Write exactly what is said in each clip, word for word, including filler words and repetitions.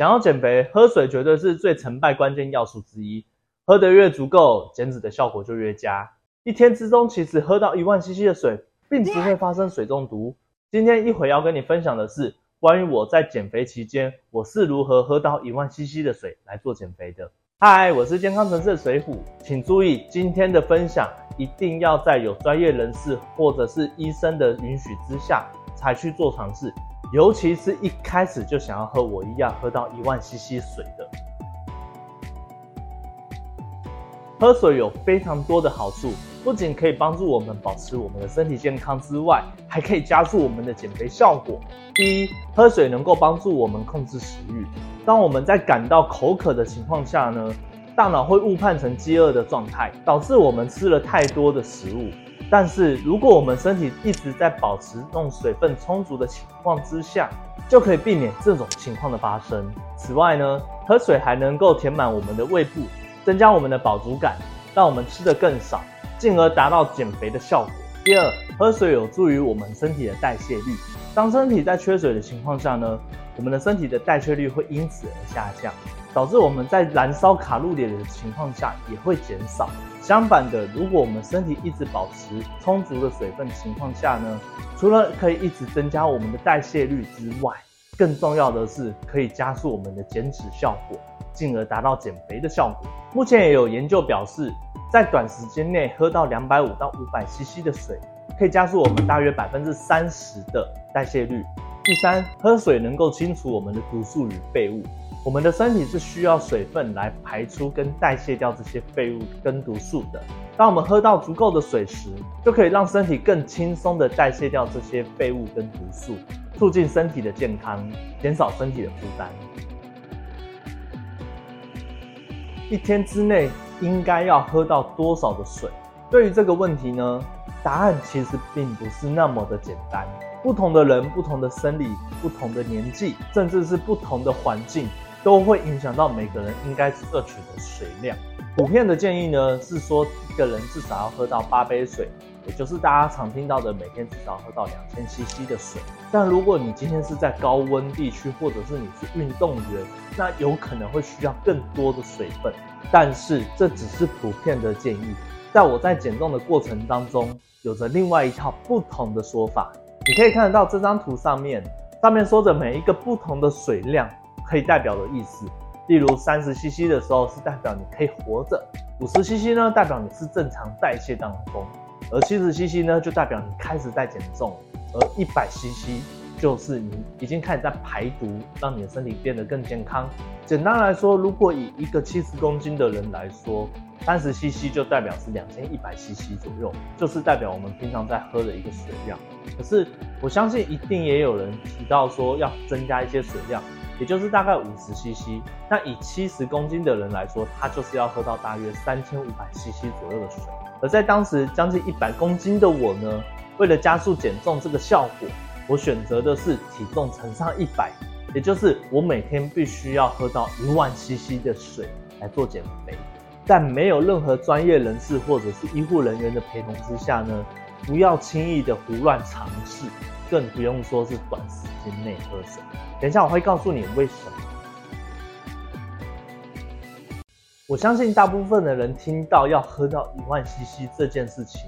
想要减肥，喝水绝对是最成败关键要素之一。喝得越足够，减脂的效果就越佳。一天之中，其实喝到一万C C 的水，并不会发生水中毒。今天一会要跟你分享的是，关于我在减肥期间，我是如何喝到一万C C 的水来做减肥的。嗨，我是健康城市的水虎，请注意，今天的分享一定要在有专业人士或者是医生的允许之下才去做尝试。尤其是一开始就想要和我一样喝到一万C C 水的，喝水有非常多的好处，不仅可以帮助我们保持我们的身体健康之外，还可以加速我们的减肥效果。第一，喝水能够帮助我们控制食欲。当我们在感到口渴的情况下呢，大脑会误判成饥饿的状态，导致我们吃了太多的食物。但是如果我们身体一直在保持那种水分充足的情况之下，就可以避免这种情况的发生。此外呢，喝水还能够填满我们的胃部，增加我们的饱足感，让我们吃得更少，进而达到减肥的效果。第二，喝水有助于我们身体的代谢率。当身体在缺水的情况下呢，我们的身体的代谢率会因此而下降，导致我们在燃烧卡路里的情况下也会减少。相反的，如果我们身体一直保持充足的水分情况下呢，除了可以一直增加我们的代谢率之外，更重要的是可以加速我们的减脂效果，进而达到减肥的效果。目前也有研究表示，在短时间内喝到两百五到五百C C 的水，可以加速我们大约 百分之三十 的代谢率。第三，喝水能够清除我们的毒素与废物。我们的身体是需要水分来排出跟代谢掉这些废物跟毒素的。当我们喝到足够的水时，就可以让身体更轻松的代谢掉这些废物跟毒素，促进身体的健康，减少身体的负担。一天之内应该要喝到多少的水？对于这个问题呢，答案其实并不是那么的简单。不同的人、不同的生理、不同的年纪，甚至是不同的环境，都会影响到每个人应该摄取的水量。普遍的建议呢是说，一个人至少要喝到八杯水，也就是大家常听到的每天至少喝到两千C C 的水。但如果你今天是在高温地区，或者是你是运动员，那有可能会需要更多的水分。但是这只是普遍的建议，在我在减重的过程当中，有着另外一套不同的说法。你可以看得到这张图上面，上面说着每一个不同的水量可以代表的意思。例如 三十C C 的时候是代表你可以活着， 五十C C 呢代表你是正常代谢当中，而 七十C C 呢就代表你开始在减重，而 一百C C 就是你已经开始在排毒，让你的身体变得更健康。简单来说，如果以一个七十公斤的人来说， 三十C C 就代表是 两千一百C C 左右，就是代表我们平常在喝的一个水量。可是我相信一定也有人提到说要增加一些水量，也就是大概 五十C C。 那以七十公斤的人来说，他就是要喝到大约 三千五百C C 左右的水。而在当时将近一百公斤的我呢，为了加速减重这个效果，我选择的是体重乘上一百，也就是我每天必须要喝到一万C C 的水来做减肥。在没有任何专业人士或者是医护人员的陪同之下呢，不要轻易的胡乱尝试，更不用说是短时间内喝水。等一下我会告诉你为什么。我相信大部分的人听到要喝到一万C C 这件事情，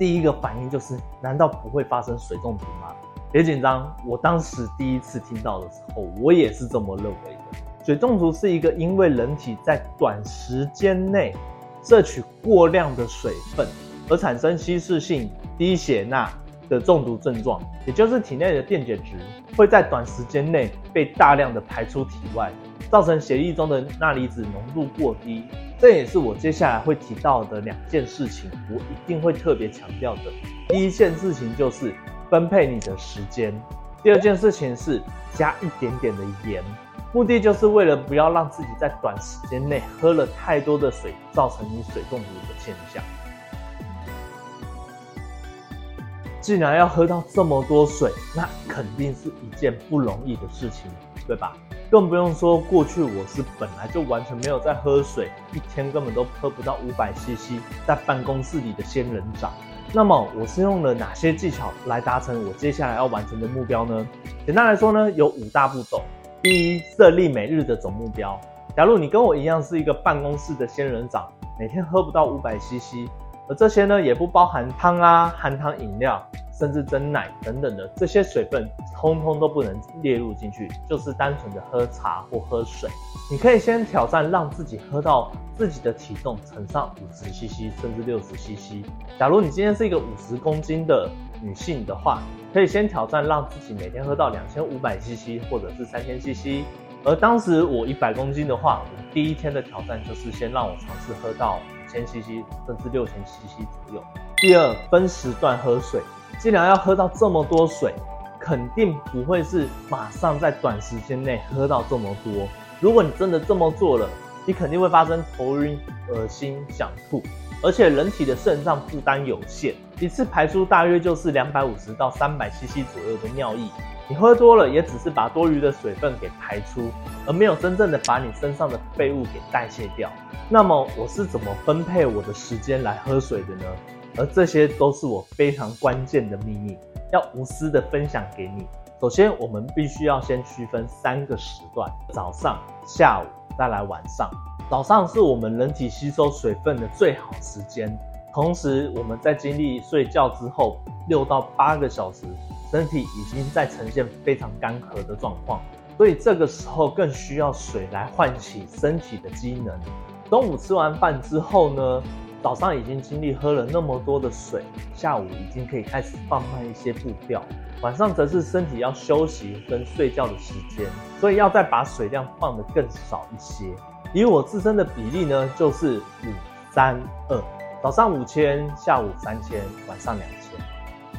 第一个反应就是难道不会发生水中毒吗？别紧张，我当时第一次听到的时候，我也是这么认为的。水中毒是一个因为人体在短时间内摄取过量的水分而产生稀释性低血钠的中毒症状，也就是体内的电解质会在短时间内被大量的排出体外，造成血液中的钠离子浓度过低。这也是我接下来会提到的两件事情，我一定会特别强调的。第一件事情就是分配你的时间，第二件事情是加一点点的盐，目的就是为了不要让自己在短时间内喝了太多的水，造成你水中毒的现象。既然要喝到这么多水，那肯定是一件不容易的事情，对吧？更不用说过去我是本来就完全没有在喝水，一天根本都喝不到 五百C C， 在办公室里的仙人掌。那么我是用了哪些技巧来达成我接下来要完成的目标呢？简单来说呢，有五大步骤。第一，设立每日的总目标。假如你跟我一样是一个办公室的仙人掌，每天喝不到 五百 C C， 而这些呢也不包含汤啊、含糖饮料甚至真奶等等的，这些水分通通都不能列入进去，就是单纯的喝茶或喝水。你可以先挑战让自己喝到自己的体重乘上 五十 C C 甚至 六十 C C。 假如你今天是一个五十公斤的女性的话，可以先挑战让自己每天喝到 两千五百 C C 或者是 三千 C C。 而当时我一百公斤的话，我第一天的挑战就是先让我尝试喝到 五千 C C 甚至 六千 C C 左右。第二，分时段喝水。既然要喝到这么多水，肯定不会是马上在短时间内喝到这么多。如果你真的这么做了，你肯定会发生头晕、恶心、想吐，而且人体的肾脏负担有限，一次排出大约就是两百五十到三百 C C 左右的尿液。你喝多了也只是把多余的水分给排出，而没有真正的把你身上的废物给代谢掉。那么我是怎么分配我的时间来喝水的呢？而这些都是我非常关键的秘密，要无私的分享给你。首先，我们必须要先区分三个时段：早上、下午，再来晚上。早上是我们人体吸收水分的最好时间，同时我们在经历睡觉之后六到八个小时，身体已经在呈现非常干涸的状况，所以这个时候更需要水来唤起身体的机能。中午吃完饭之后呢？早上已经经历喝了那么多的水，下午已经可以开始放慢一些步调，晚上则是身体要休息跟睡觉的时间，所以要再把水量放得更少一些。以我自身的比例呢，就是五三二，早上五千，下午三千，晚上两千。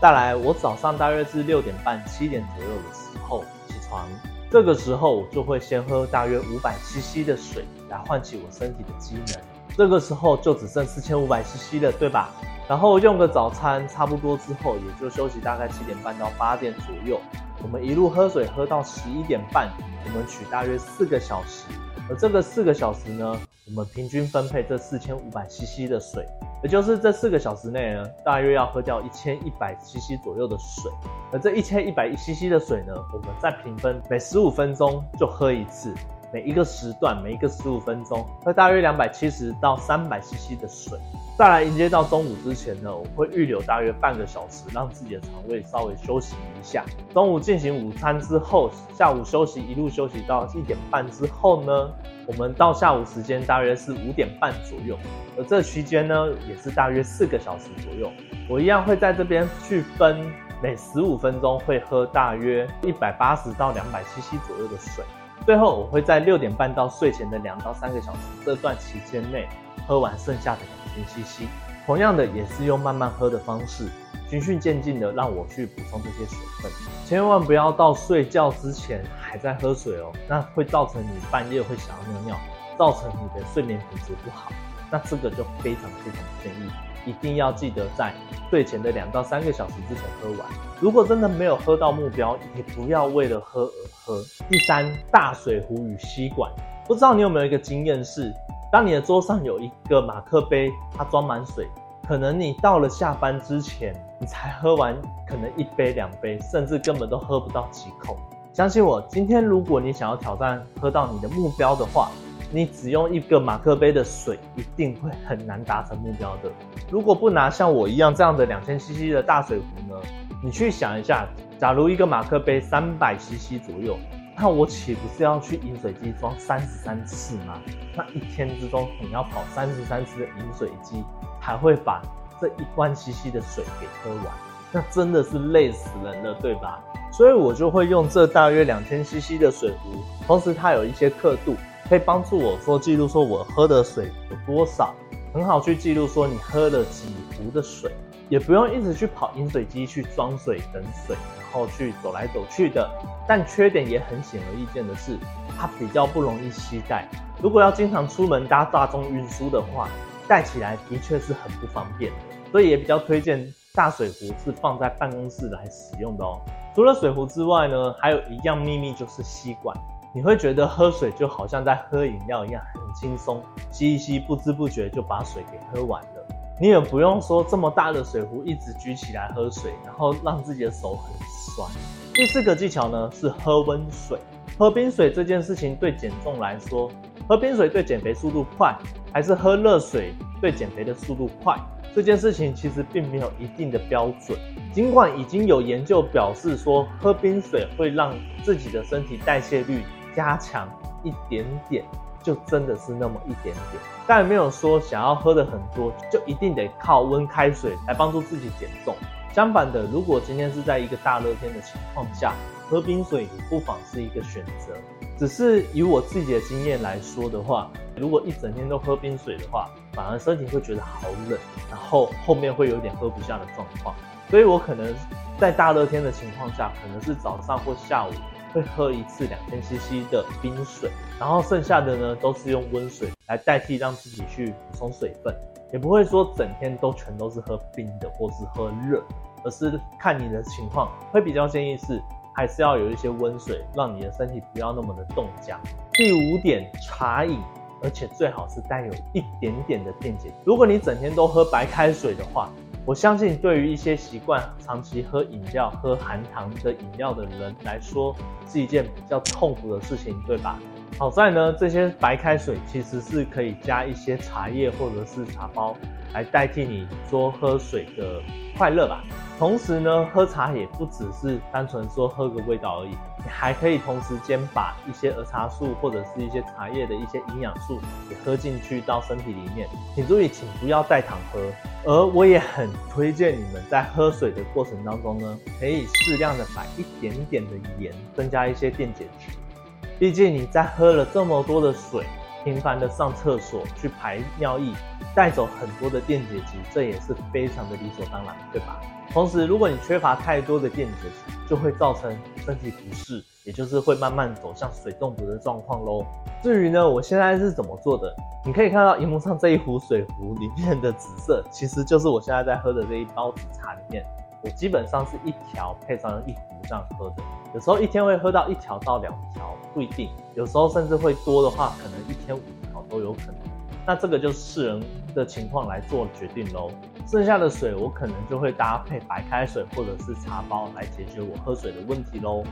再来，我早上大约是六点半七点左右的时候起床，这个时候我就会先喝大约 五百 C C 的水来唤起我身体的机能，这个时候就只剩 四千五百 C C 了，对吧？然后用个早餐差不多之后，也就休息大概七点半到八点左右，我们一路喝水喝到十一点半，我们取大约四个小时。而这个四个小时呢，我们平均分配这 四千五百 C C 的水，也就是这四个小时内呢，大约要喝掉 一千一百 C C 左右的水。而这 一千一百 C C 的水呢，我们再平分，每十五分钟就喝一次，每一个时段，每一个十五分钟，喝大约两百七十到三百 C C 的水。再来迎接到中午之前呢，我会预留大约半个小时，让自己的肠胃稍微休息一下。中午进行午餐之后，下午休息，一路休息到一点半之后呢，我们到下午时间大约是五点半左右，而这期间呢，也是大约四个小时左右，我一样会在这边去分，每十五分钟会喝大约一百八十到两百 C C 左右的水。最后我会在六点半到睡前的两到三个小时这段期间内喝完剩下的两千 C C， 同样的也是用慢慢喝的方式，循序渐进的让我去补充这些水分。千万不要到睡觉之前还在喝水哦，那会造成你半夜会想要尿尿，造成你的睡眠品质不好，那这个就非常非常不建议，一定要记得在睡前的两到三个小时之前喝完。如果真的没有喝到目标，也不要为了喝而喝。第三，大水壶与吸管。不知道你有没有一个经验是，当你的桌上有一个马克杯，它装满水，可能你到了下班之前，你才喝完可能一杯两杯，甚至根本都喝不到几口。相信我，今天如果你想要挑战喝到你的目标的话，你只用一个马克杯的水一定会很难达成目标的。如果不拿像我一样这样的 两千 C C 的大水壶呢，你去想一下，假如一个马克杯 三百 C C 左右，那我岂不是要去饮水机装三十三次吗？那一天之中你要跑三十三次的饮水机，才会把这一万 C C 的水给喝完，那真的是累死人了，对吧？所以我就会用这大约 两千 C C 的水壶，同时它有一些刻度，可以帮助我说记录说我喝的水有多少，很好去记录说你喝了几壶的水，也不用一直去跑饮水机去装水等水，然后去走来走去的。但缺点也很显而易见的是，它比较不容易携带，如果要经常出门搭大众运输的话，带起来的确是很不方便的，所以也比较推荐大水壶是放在办公室来使用的哦。除了水壶之外呢，还有一样秘密就是吸管。你会觉得喝水就好像在喝饮料一样，很轻松，吸一吸，不知不觉就把水给喝完了。你也不用说这么大的水壶一直举起来喝水，然后让自己的手很酸，第四个技巧呢是喝温水。喝冰水这件事情对减重来说，喝冰水对减肥速度快，还是喝热水对减肥的速度快？这件事情其实并没有一定的标准，尽管已经有研究表示说喝冰水会让自己的身体代谢率加强一点点，就真的是那么一点点，但没有说想要喝的很多就一定得靠温开水来帮助自己减重。相反的，如果今天是在一个大热天的情况下，喝冰水不妨是一个选择。只是以我自己的经验来说的话，如果一整天都喝冰水的话，反而身体会觉得好冷，然后后面会有点喝不下的状况。所以我可能在大热天的情况下，可能是早上或下午会喝一次 两千 C C 的冰水，然后剩下的呢都是用温水来代替，让自己去补充水分，也不会说整天都全都是喝冰的或是喝热，而是看你的情况，会比较建议是还是要有一些温水，让你的身体不要那么的冻僵。第五点，茶饮，而且最好是带有一点点的电解质。如果你整天都喝白开水的话，我相信对于一些习惯长期喝饮料、喝含糖的饮料的人来说，是一件比较痛苦的事情，对吧？好在呢，这些白开水其实是可以加一些茶叶或者是茶包来代替你说喝水的快乐吧。同时呢，喝茶也不只是单纯说喝个味道而已，你还可以同时间把一些儿茶素或者是一些茶叶的一些营养素也喝进去到身体里面。请注意，请不要代糖喝。而我也很推荐你们在喝水的过程当中呢，可以适量的摆一点点的盐，增加一些电解质。毕竟你在喝了这么多的水，频繁的上厕所去排尿液，带走很多的电解质，这也是非常的理所当然，对吧？同时，如果你缺乏太多的电解质，就会造成身体不适，也就是会慢慢走向水中毒的状况咯。至于呢，我现在是怎么做的？你可以看到荧幕上这一壶水壶里面的紫色，其实就是我现在在喝的这一包紫茶里面，我基本上是一条配上一壶这样喝的，有时候一天会喝到一条到两条，不一定，有时候甚至会多的话，可能一天五条都有可能。那这个就是视人的情况来做决定咯。剩下的水我可能就会搭配白开水或者是茶包来解决我喝水的问题咯。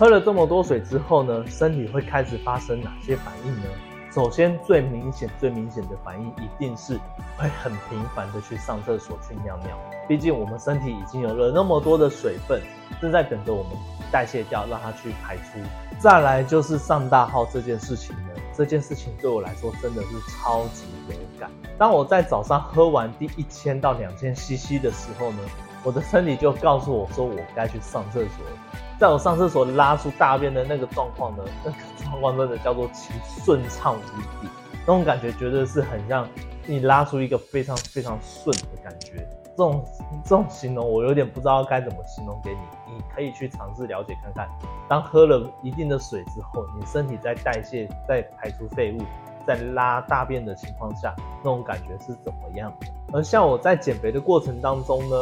喝了这么多水之后呢，身体会开始发生哪些反应呢？首先最明显最明显的反应一定是会很频繁的去上厕所去尿尿，毕竟我们身体已经有了那么多的水分，正在等着我们代谢掉，让它去排出。再来就是上大号这件事情呢，这件事情对我来说真的是超级有感。当我在早上喝完第一千到两千 C C 的时候呢，我的身体就告诉我说我该去上厕所了。在我上厕所拉出大便的那个状况呢，那个状况真的叫做其顺畅无比，那种感觉绝对是很像你拉出一个非常非常顺的感觉。这种这种形容我有点不知道该怎么形容给你，你可以去尝试了解看看。当喝了一定的水之后，你身体在代谢、在排除废物、在拉大便的情况下，那种感觉是怎么样的？而像我在减肥的过程当中呢，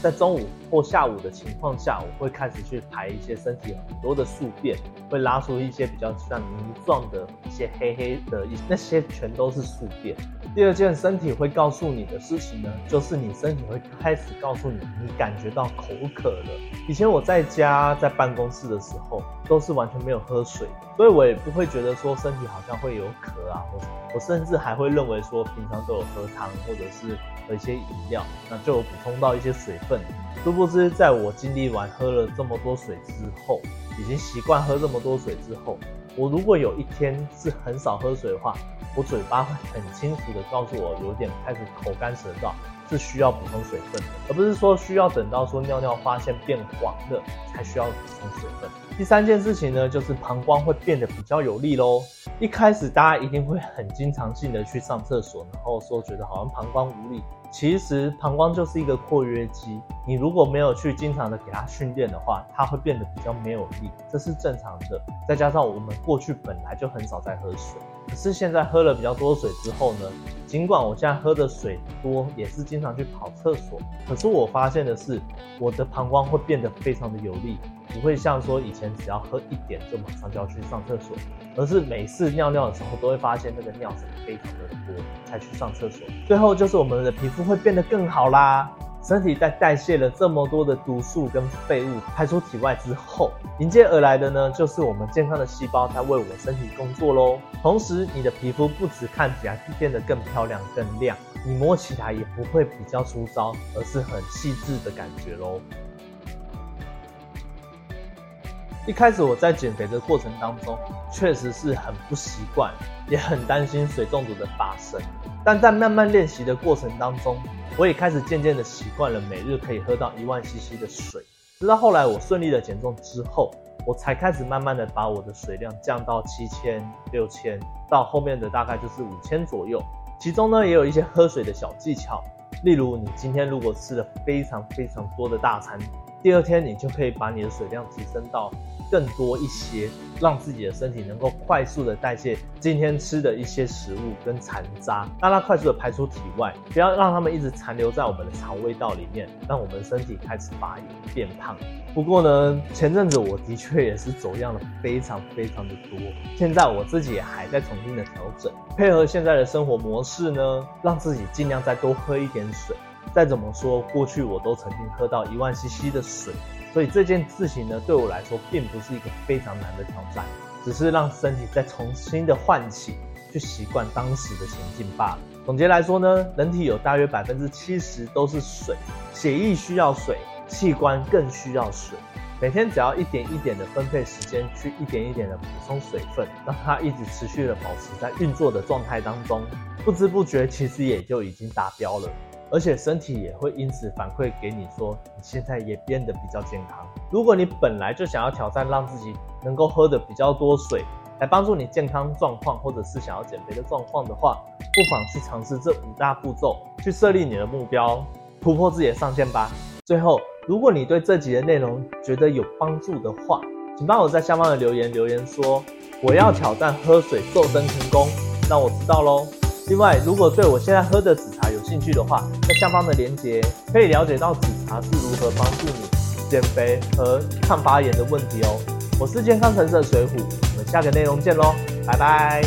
在中午或下午的情况下，我会开始去排一些身体很多的宿便，会拉出一些比较像泥状的一些黑黑的，那些全都是宿便。第二件身体会告诉你的事情呢，就是你身体会开始告诉你，你感觉到口渴了。以前我在家在办公室的时候，都是完全没有喝水，所以我也不会觉得说身体好像会有渴啊，或者我甚至还会认为说平常都有喝汤或者是和一些饮料，那就补充到一些水分。殊不知在我经历完喝了这么多水之后，已经习惯喝这么多水之后，我如果有一天是很少喝水的话，我嘴巴会很清楚的告诉我有点开始口干舌燥，是需要补充水分的，而不是说需要等到说尿尿发现变黄了才需要补充水分。第三件事情呢，就是膀胱会变得比较有力咯。一开始大家一定会很经常性的去上厕所，然后说觉得好像膀胱无力，其实膀胱就是一个括约肌，你如果没有去经常的给它训练的话，它会变得比较没有力，这是正常的。再加上我们过去本来就很少在喝水，可是现在喝了比较多水之后呢，尽管我现在喝的水多，也是经常去跑厕所，可是我发现的是我的膀胱会变得非常的有力，不会像说以前只要喝一点就马上就要去上厕所，而是每次尿尿的时候都会发现那个尿水非常的多才去上厕所。最后就是我们的皮肤会变得更好啦，身体在代谢了这么多的毒素跟废物排出体外之后，迎接而来的呢，就是我们健康的细胞在为我们身体工作咯。同时你的皮肤不只看起来变得更漂亮更亮，你摸起来也不会比较粗糙，而是很细致的感觉咯。一开始我在减肥的过程当中，确实是很不习惯，也很担心水中毒的发生。但在慢慢练习的过程当中，我也开始渐渐的习惯了每日可以喝到一万C C 的水。直到后来我顺利的减重之后，我才开始慢慢的把我的水量降到七千、六千，到后面的大概就是五千左右。其中呢，也有一些喝水的小技巧，例如你今天如果吃了非常非常多的大餐，第二天你就可以把你的水量提升到更多一些，让自己的身体能够快速的代谢今天吃的一些食物跟残渣，让它快速的排出体外，不要让它们一直残留在我们的肠胃道里面，让我们身体开始发炎变胖。不过呢，前阵子我的确也是走样了非常非常的多，现在我自己也还在重新的调整，配合现在的生活模式呢，让自己尽量再多喝一点水。再怎么说，过去我都曾经喝到一万C C 的水，所以这件事情呢，对我来说并不是一个非常难的挑战，只是让身体再重新的唤起，去习惯当时的情境罢了。总结来说呢，人体有大约 百分之七十 都是水，血液需要水，器官更需要水。每天只要一点一点的分配时间，去一点一点的补充水分，让它一直持续的保持在运作的状态当中，不知不觉其实也就已经达标了。而且身体也会因此反馈给你说，你现在也变得比较健康。如果你本来就想要挑战让自己能够喝的比较多水，来帮助你健康状况或者是想要减肥的状况的话，不妨去尝试这五大步骤，去设立你的目标，突破自己的上限吧。最后，如果你对这集的内容觉得有帮助的话，请帮我在下方的留言留言说，我要挑战喝水瘦身成功，让我知道咯。另外，如果对我现在喝的紫茶有兴趣的话，在下方的连结可以了解到紫茶是如何帮助你减肥和抗发炎的问题哦。我是健康橙色水虎，我们下个内容见咯，拜拜。